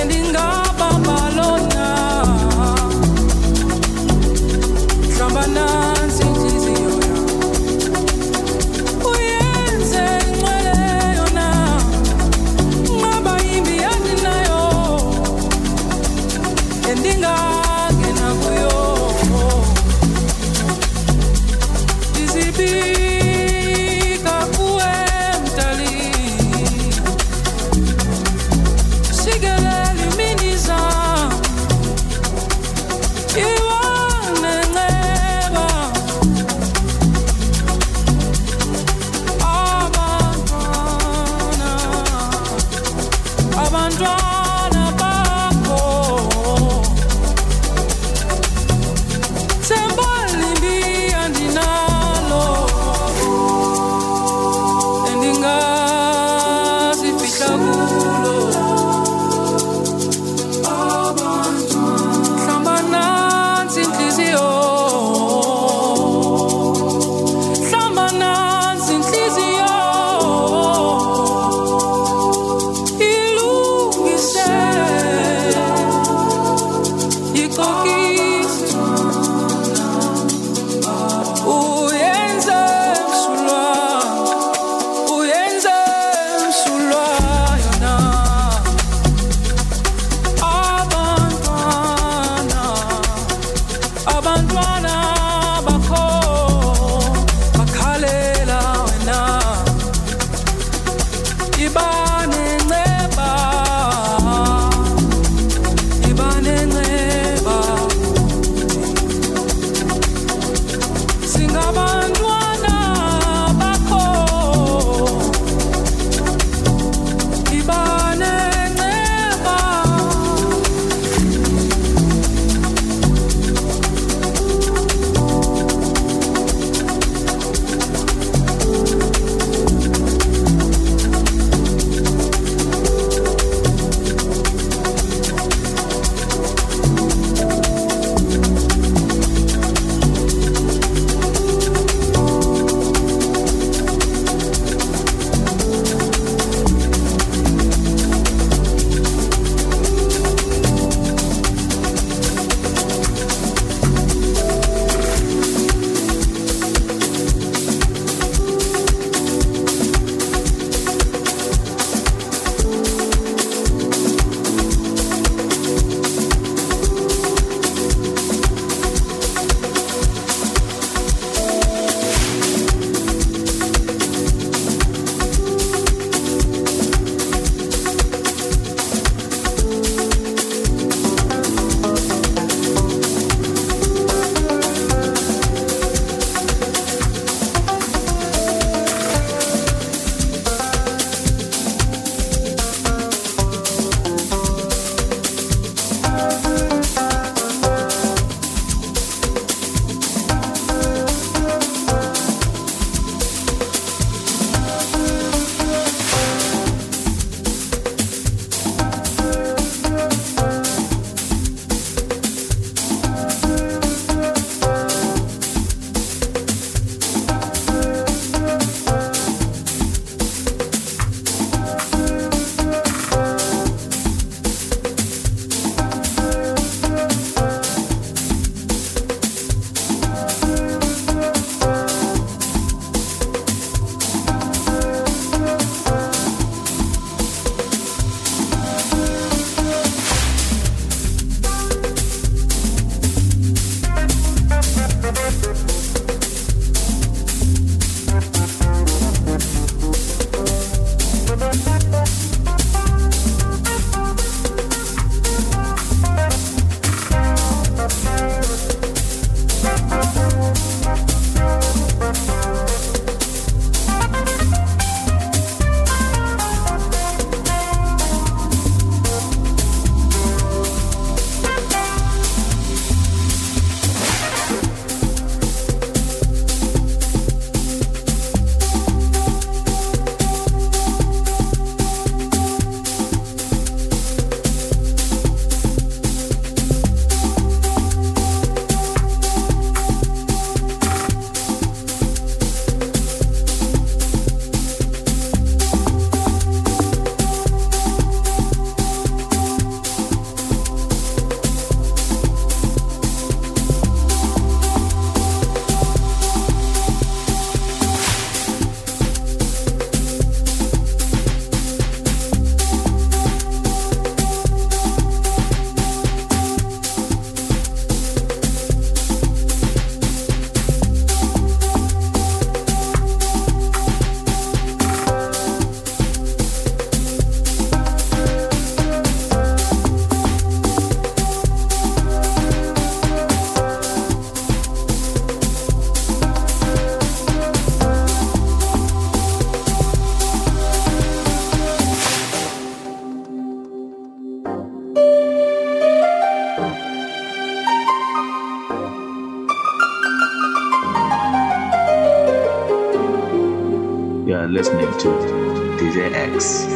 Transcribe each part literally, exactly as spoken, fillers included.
ending up on Malona. Trambana. She got a mini listening to D J Axe.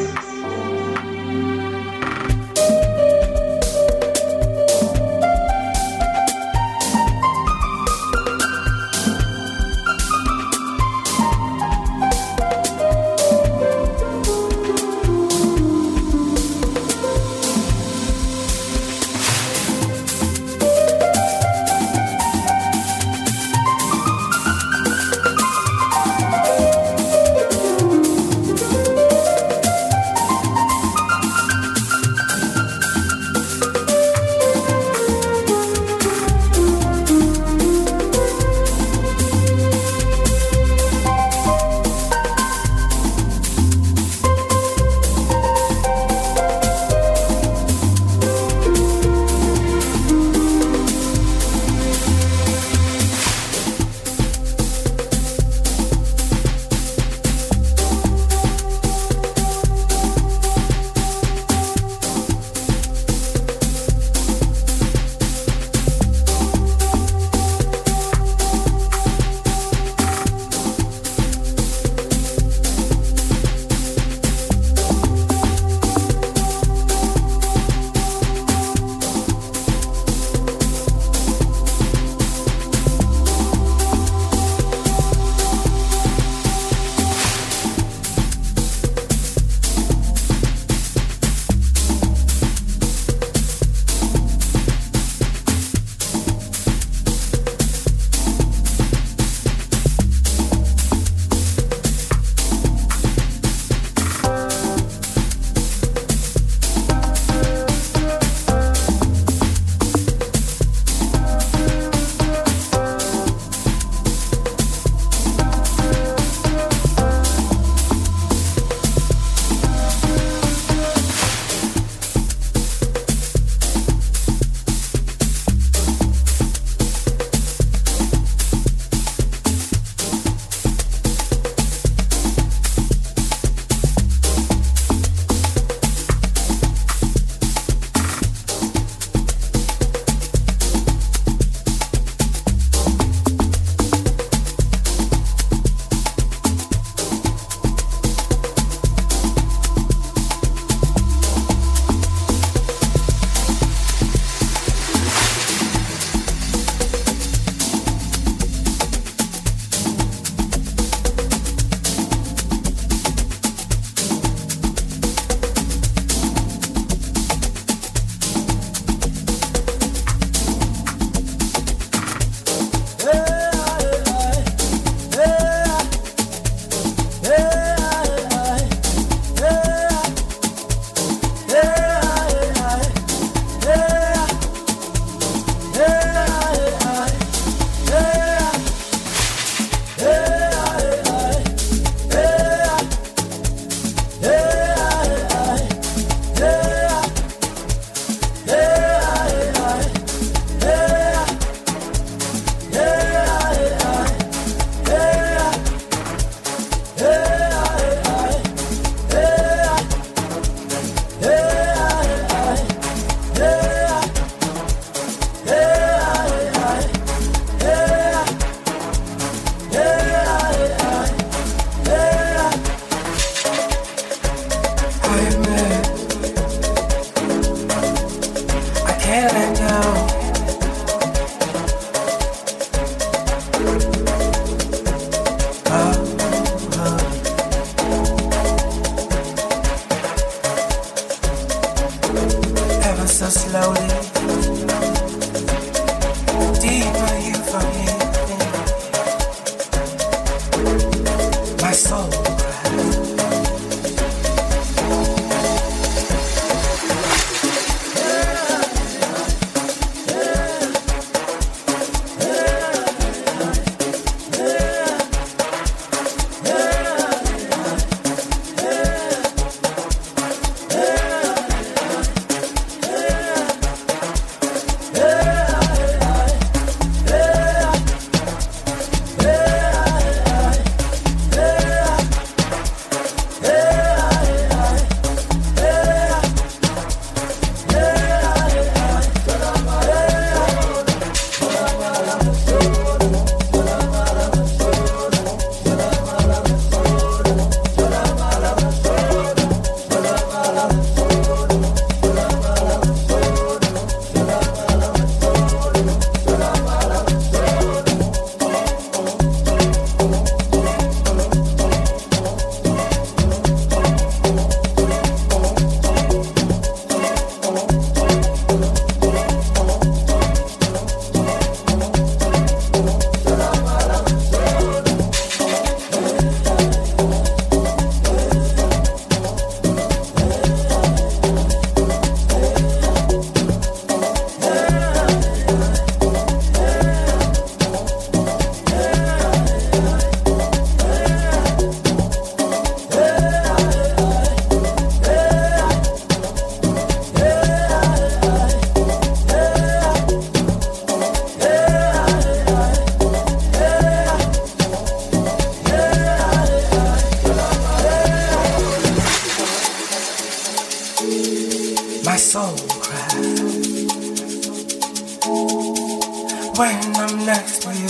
when I'm next to you,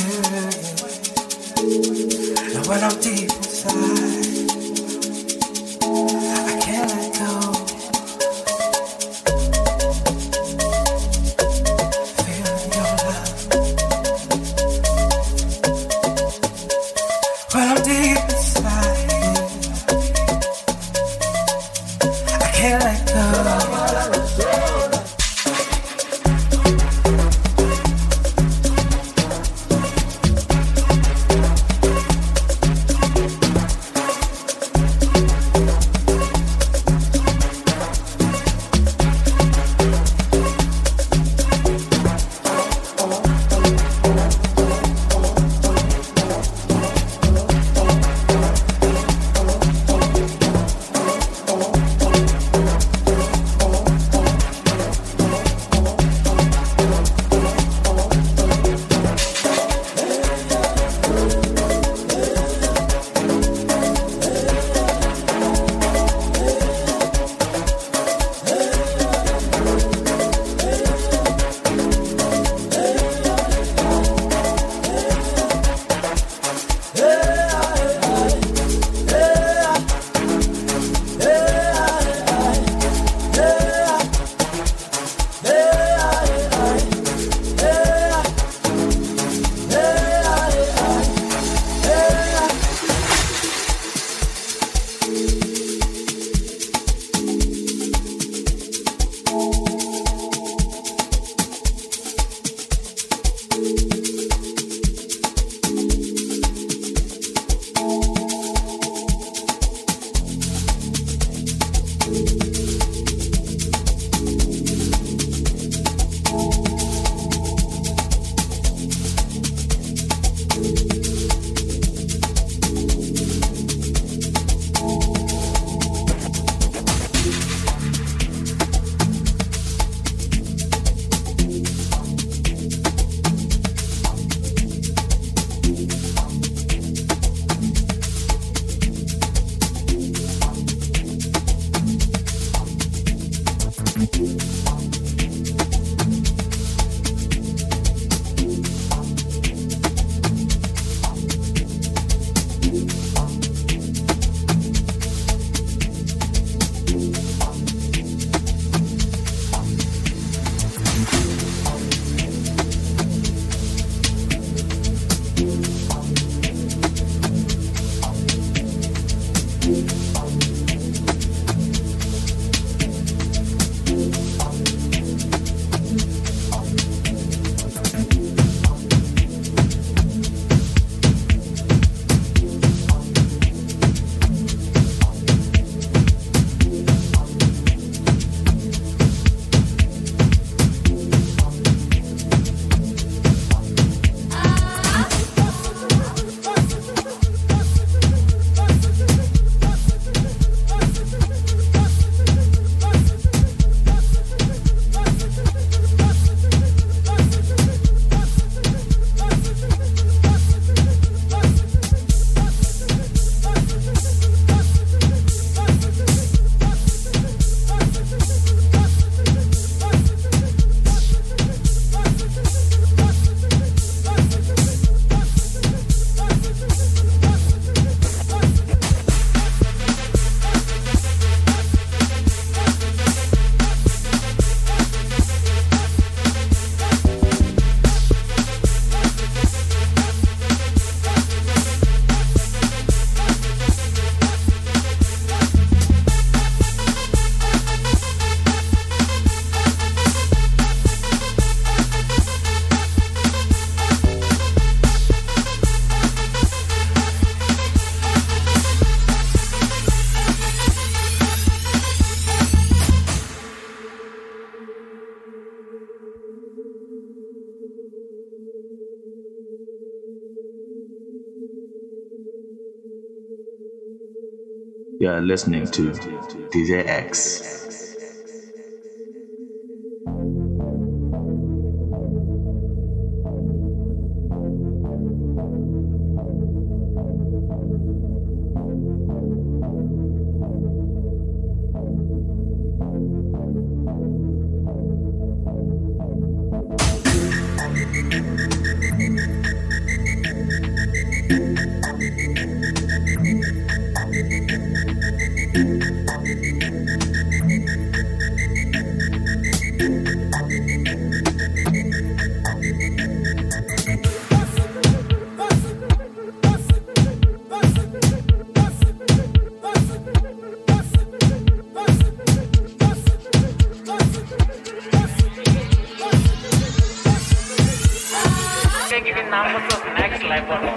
and when I'm deep inside, I can't let go. Feeling your love when I'm deep inside, I can't let go. You are listening to D J Axe. numbers of next level.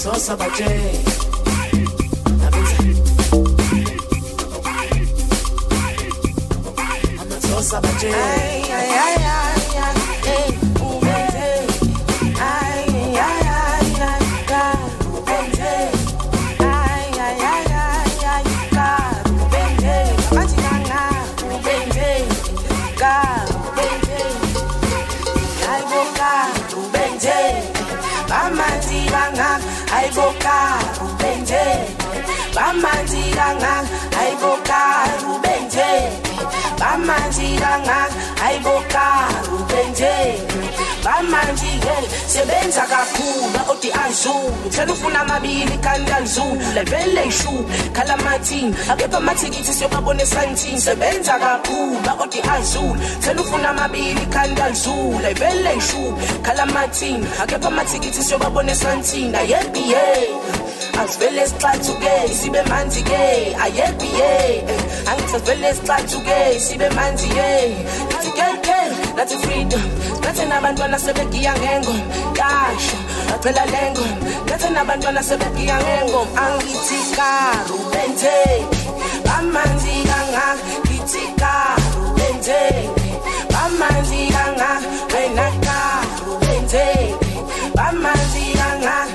so savage. Sabbath, ay, ay, ay, ay, ay, ay, ay, ay, ay, ay, ay, ay, ay, ay, Bamanjiranga, aiboka, rubenje. Bamanjige, sebenza kakula, oti Azul. Telufuna mabili kandi Azul, levele shu, kalamatin. Akepa matigiti siyoka bone santin. Sebenza kakula, oti Azul. Telufuna mabili kandi Azul, levele shu, kalamatin. Akepa matigiti siyoka bone santin. Ayepi ye. As well as try to gay, see the man to gay, I am the A. And as well as try to gay, see the man to gay. That's a girl, girl, that's a freedom. That's an abandon, that's a big young angle. Gosh, I feel a language. That's an abandon, that's a big young angle. And it's a car, Rubente. I'm Manzi, and it's a car, Rubente. I'm Manzi, and I'm a car, Rubente. I'm Manzi, and I'm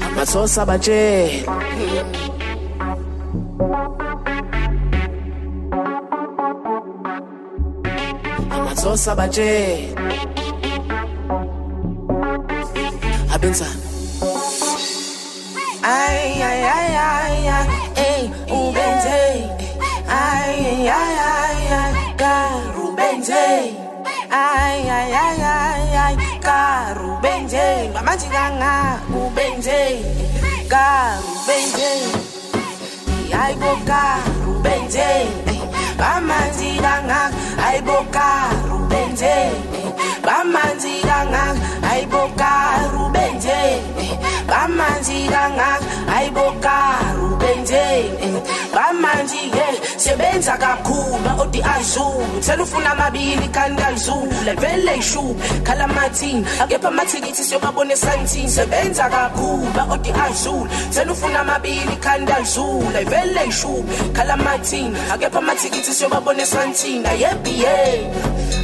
Amato Sabaje, Amato Sabaje, Abenza. Ay ay ay ay ay, eh Rubente. Ay ay ay ay, ka Rubente. Ay ay ay ay ay, ka Rubente. Bamajiganga. Benjay, Garu Benjay, Aibo Garu Benjay, Bamanzi Dangang, Aibo Garu Benjay, Bamanzi Dangang, Aibo Garu Benjay, Bamanzi Dangang, Aibo Garu Benjay, Bamanzi Yel, Sebenza Kakuma, Oti Azul, Telufuna Mabili Kandazul, Levele Shu, Kalamatin, Akepa Matigiti Yoka Bone Santin, Sebenza Kakuma, Oti Azul, Telufuna Mabili Kandazul, Levele Shu, Kalamatin, Akepa Matigiti Yoka Bone Santin, Ayepi,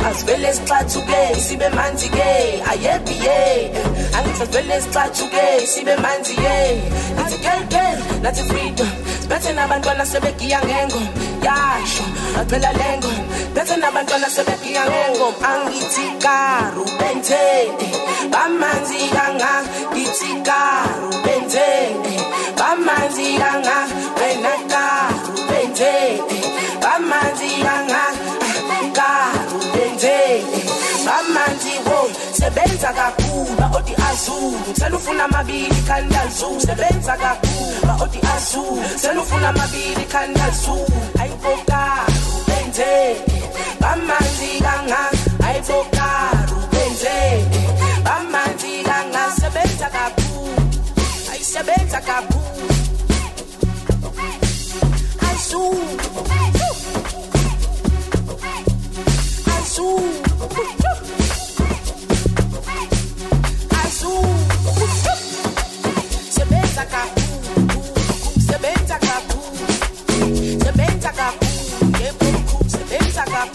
as well as Patuke, Sibe Mantige, Ayepi, and as well as Patuke, Sibe Mantige, it's a girl, girl, that's a freedom. Better na bandona sebeki yangengo, yasho, atela lengo. Better na bandona sebeki yangengo, angitika Rubente, bamanzi ganga, gitika Rubente, bamanzi ganga, benaka Rubente, bamanzi ganga, benaka Rubente, bamanzi wo sebenza kaku, ba oti Azul, selufuna mabili kandi Azul, sebenza kaku. Oti Azul, selufuna mabili kandi Azul, aiboka Rubente, bamanzi ganga, aiboka Rubente, bamanzi ganga sebenza. parabéns, acabou. Azul, Azul, Azul, você pensa acabou, você pensa acabou, você pensa acabou, que pouco, você pensa acabou.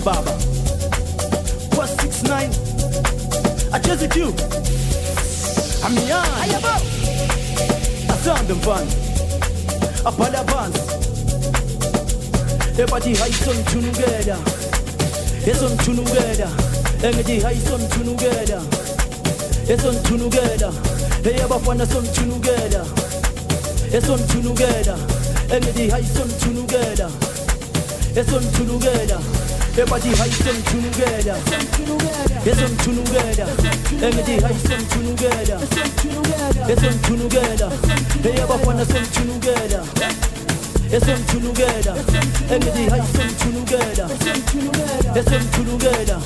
Jazzy Baba. What's six nine? I Jazzy Q. I'm young. I am up. I sound them fun. I put a pants. Everybody hides on together. It's on together. Everybody hides on together. It's on together. They ever find us on together. It's on together. Everybody hides on together. It's on together. Everybody hides them together. It's on together. Everybody hides them together. It's on together. They ever find us on together. It's on together. Everybody hides them together. It's on together.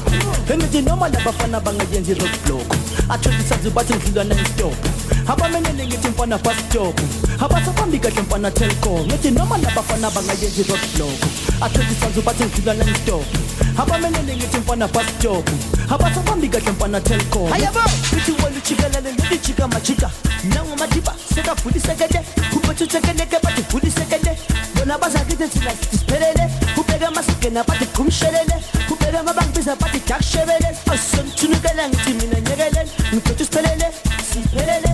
Everybody normal never find a banger than the roadblock. I told you something about it through the night stop. Haba menele ngithi mfana fast job. Haba sapambika ke mfana telco. Ngithi noma laba fana bangayenzi roadblock. Athothi sanzu bathi ngidlala nani stop. Haba menele ngithi mfana fast job. Haba sapambika ke mfana telco. Hayaba uthi wolu chikelele ngithi chika machika. Nangu majiba seka fulise kede. Kuphethu chekeleke bathi fulise kede. Bona bazakithi thina siphelele. Kubheka masigena bathi khumshelele. Kubheka mabangbiza bathi jakushebele. Asonthunukela ngithi mina nyekelele. Ngiphethu siphelele. Siphelele.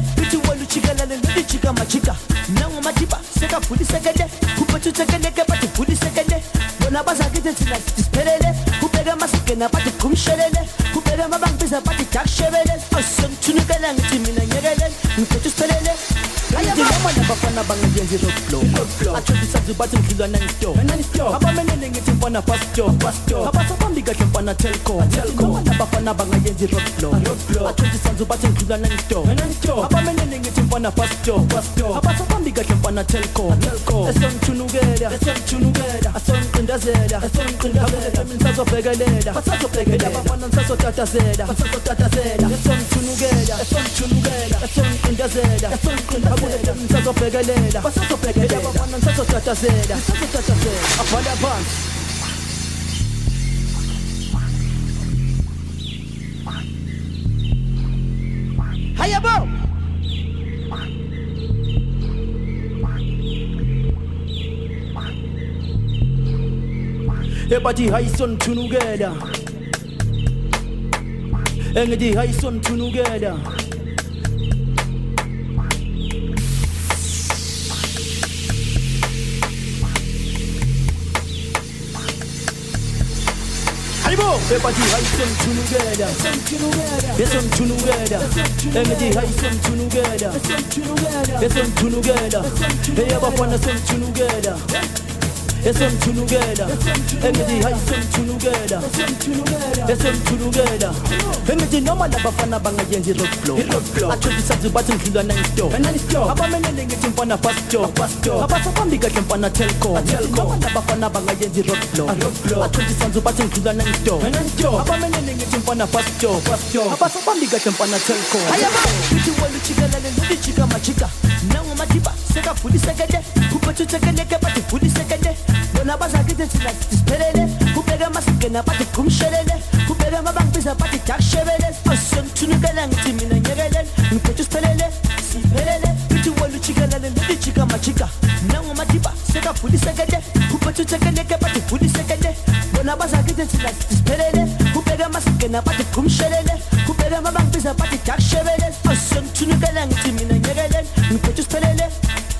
Chica machica, now my chipa, set up for the second day. Who put you second day, but for the second day? When I was a kid, it's like this pelele. Who better must get a party cum shellele? Who better my bank is a party tax shellele? Or some tunicala and Timmy and Yerele, who put you pelele? I am a fan of Bangladesh roadblock. I told you something about him to the night store. And I store. How many things in Pana Pasto? Pasto. How about something I can Pana Telco? Telco. I have a fan of Bangladesh roadblock. I told you something about him to the night store. And I store. How many things in Pana Pasto? Pasto. How about something I can Pana Telco? Telco. A song to Nugera. A song to Nugera. A song to Nazeda. A song to Nazeda. I'm in Sasso Pegaleda. Sasso Pegaleda. I'm in Sasso Tata Zeda. Sasso Tata Zeda. A song to Nugera. A song to Nugera. A song to Nazeda. A song to Nazeda. Sasso Pegaleda, Sasso Pegaleda, Sasso Tata Zeda, Sasso Tata Zeda, a Pada Bans. Hayabo! Everybody high son together. Everybody high son together. Everybody hides them together. Yes, I'm together. Everybody hides them together. Yes, I'm together. They ever want us together. Yes, I'm together. Everybody hides them together. Yes, I'm together. Everybody no matter what fun about the roadblock. I told you something about it through the night store. And I store. About men and getting fun of fast job. Fast job. About some big getting fun of telco. Telco. Bafana bangayenzi roadblock. Athothi sanzu bathi ngidlala nangido. Mina ngido. Abamenene ngithi mfana fast job. Fast job. Abasabambika ke mfana telco. Hayaba. Uthi wolu chikelele ngithi chika machika. Nangu majiba seka fulise kede. Kuphethu chekeleke bathi fulise kede. Bona bazakithi thina siphelele. Kubheka masigena bathi khumshelele. Kubheka mabangbiza bathi jakushebele. Asonthunukela ngithi mina nyekelele. Ngiphethu siphelele. Siphelele. Uthi wolu chikelele ngithi chika machika. Nangu majiba seka fulise kede. But you take a neck about the food is second day. When I was a kid, it's like this pelele. Who better must get about the cum shellele? Who better my bank is about the tax shellele? A son to Nugalang, Timmy and Yerelen, who put you pelele.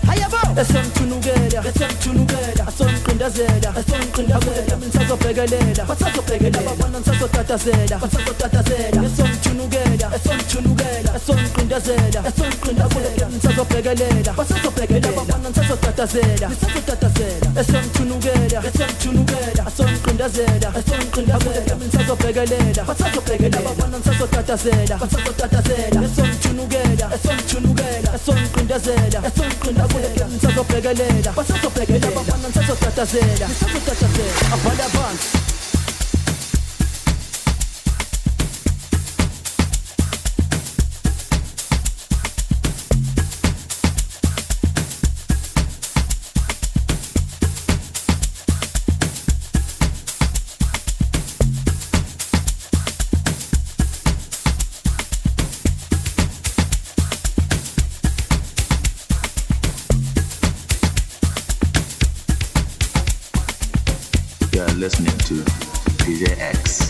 Hayaba, a son to Nugada, a son to Nugada, a son Kundazeda, a son Kundazeda, and Sasso Pegaleda, but Sasso Pegaleda, and Sasso Tata Zeda, but Sasso Tata Zeda, a son to Nugada, a son to Nugada, a son Kundazeda, a son Kundazeda, and Sasso Pegaleda, but Sasso Pegaleda, and Sasso Tata Zeda, Sasso Tata Zeda, a son to Nugada, a son to Nugada, a son Kundazeda, a son Kundazeda, and Sasso Pegaleda, but Sasso Pegaleda, and Sasso Tata Zeda, but Sasso Tata Zeda, a son to Nugada, a son to Nugada, a son Kundazeda, a son Kundazeda. Sasso Pegaleda, Sasso Pegaleda, Sasso Tata Zeda, Sasso Tata Zeda, a Pada Bans. Listening to D J Axe.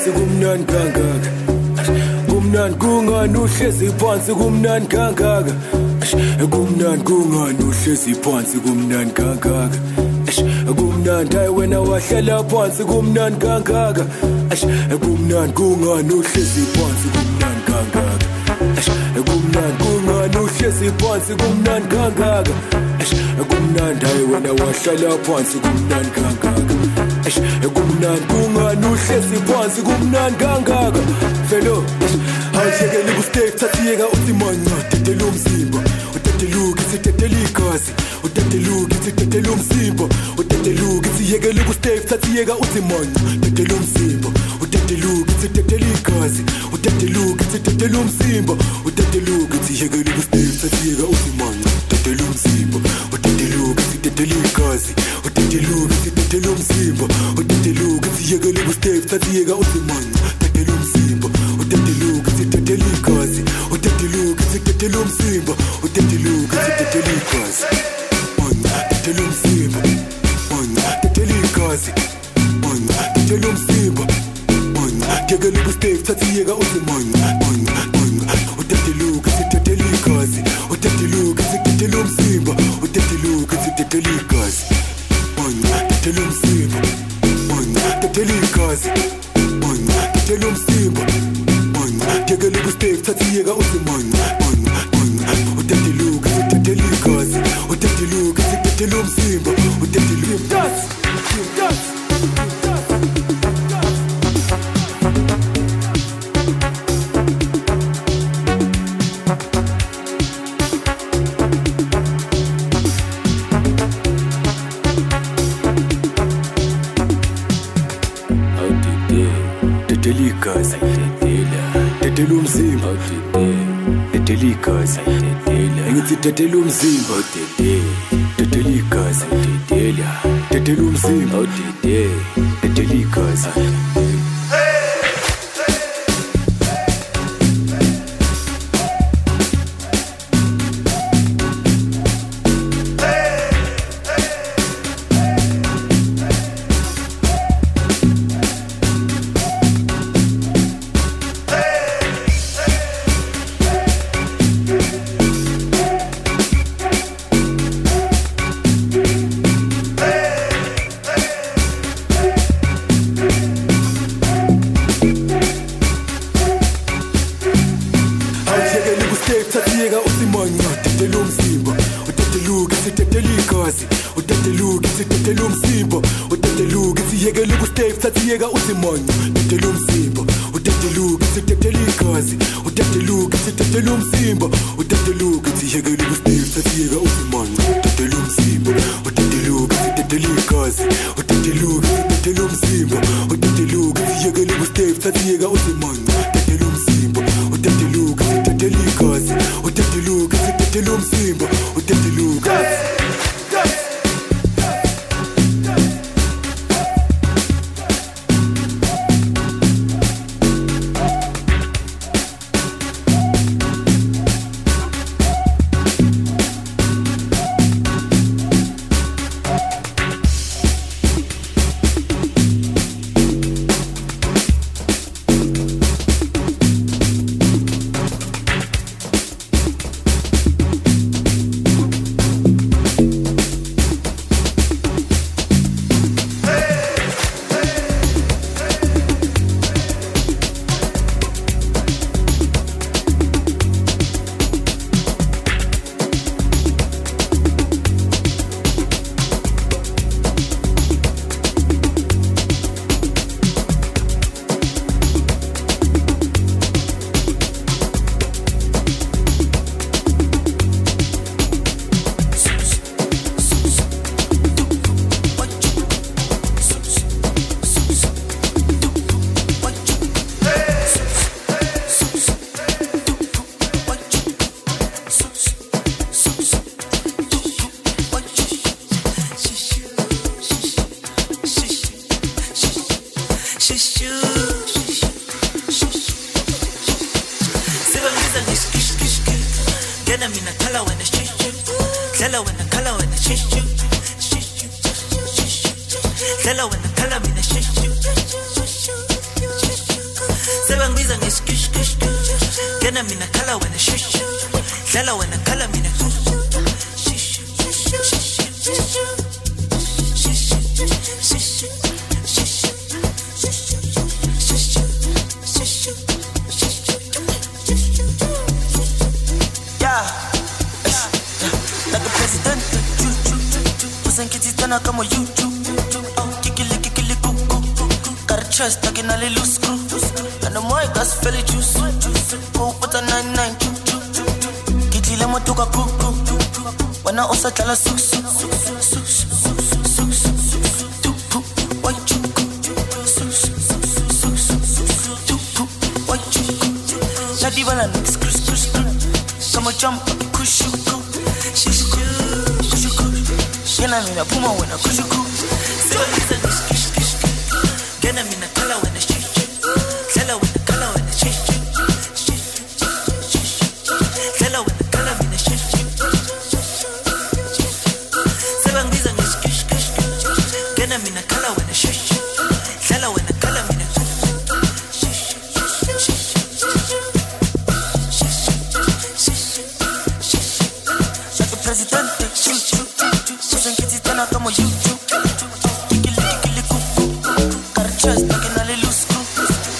Kumnandi kangaka, kumnandi kungani uhlezi phansi kumnandi kangaka, kumnandi hayi wena wahlala phansi kumnandi kangaka, kumnandi kungani uhlezi phansi kumnandi kangaka, kumnandi kungani uhlezi phansi kumnandi kangaka, kumnandi hayi wena wahlala phansi kumnandi kangaka. Kumnandi kungani uhlezi phansi kumnandi kangaka velo awushekeli kustake thathiyeka usimanya utetele umzimba utetele luki sitetele igazi utetele luki sitetele umzimba utetele luki siyekeli kustake thathiyeka usimanya utetele umzimba utetele luki sitetele igazi utetele luki sitetele umzimba utetele luki siyekeli kustake thathiyeka usimanya utetele umzimba utetele luki sitetele igazi utetele luki sitetele umzimba utetele luki siyekeli kustake thathiyeka usimanya utetele umzimba utetele luki sitetele igazi utetele luki sitetele umzimba utetele luki sitetele igazi utetele umzimba utetele igazi utetele umzimba utekele kustake thathiyeka usimanya utetele luki sitetele igazi utetele luki sitetele umzimba utetele luki sitetele igazi utetele umzimba utetele igazi utetele umzimba utekele kustake thathiyeka usimanya utetele luki sitetele igazi utetele luki sitetele umzimba utetele luki that's Tetele umzimba tetele tetele igazi tetele tetele umzimba tetele tetele igazi Tell him in the color when the shit shoot. Tell her in the color when the shit shoot. Tell her in the color when the shit shoot. Seven reasons is kush kush kush. Tell him in the color when the shit shoot. Tell her in the color when the shit como YouTube, oh, kikili kikili kuku, karchas taki na lilusku, kano moi gas feli juice, oh pata nine nine, kiti le mo tuka kuku, wana osa chala susu, susu susu susu susu, tupu wajuku, susu susu susu susu, tupu wajuku, shadi wana mix cruise cruise cruise, kamo jump kushuku, shishuku. Get them in a puma when I push a coup. Sell them in a kish kish kish. Get them in a color when I shake you. Sell them in a color when I shake you. Sell them in a color when I shake you. Sell them in a kish kish kish. Get them in a color when I shake you. Sell them in a color when I shake you. Like a president, shoot you. Como YouTube, kikili kikili kuku, karchas taki na lilusku,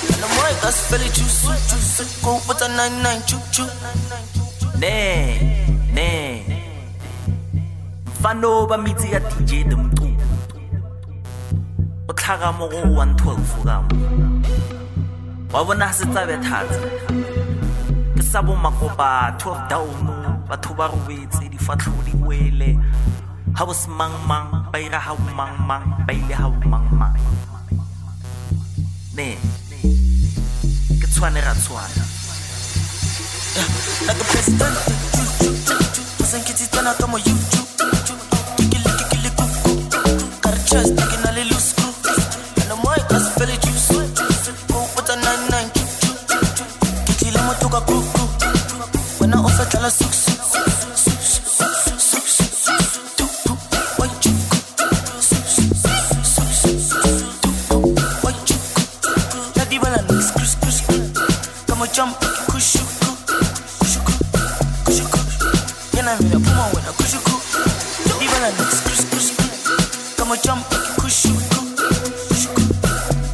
kano moi gas feli juice, ko pata nine nine chuk chuk. Ne ne, mfano ba miti ya D J Dumtu, otlhaga mo go one twelve ga mo, wa bona se tsabe thatsi, ke sa bo makopa twelve down, batho ba robetse difatlho di boele. I was mang mang, baila how mang mang, baila how mang mang. Ne, get one era one. Like a president, wasn't getting done out of my YouTube. Kikili kikili kuku, karchas taki na lilusku, and a moi gas feli juice. Go put a nine nine juju, kiti le mo tuka kuku, when I offer chala suksu. Jump, kushuku, kushuku,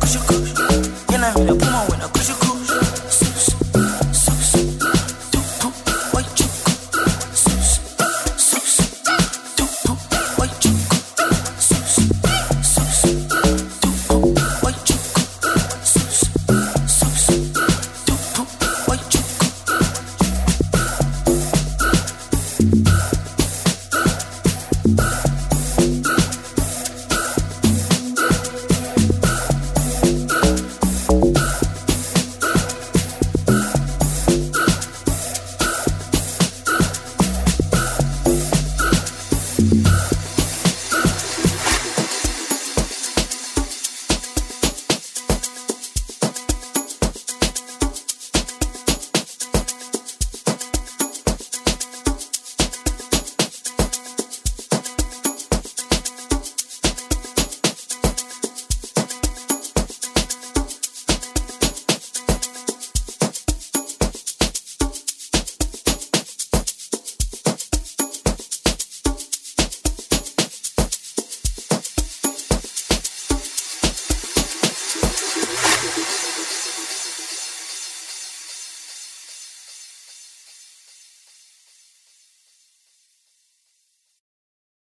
kushuku. Yana hula puma we.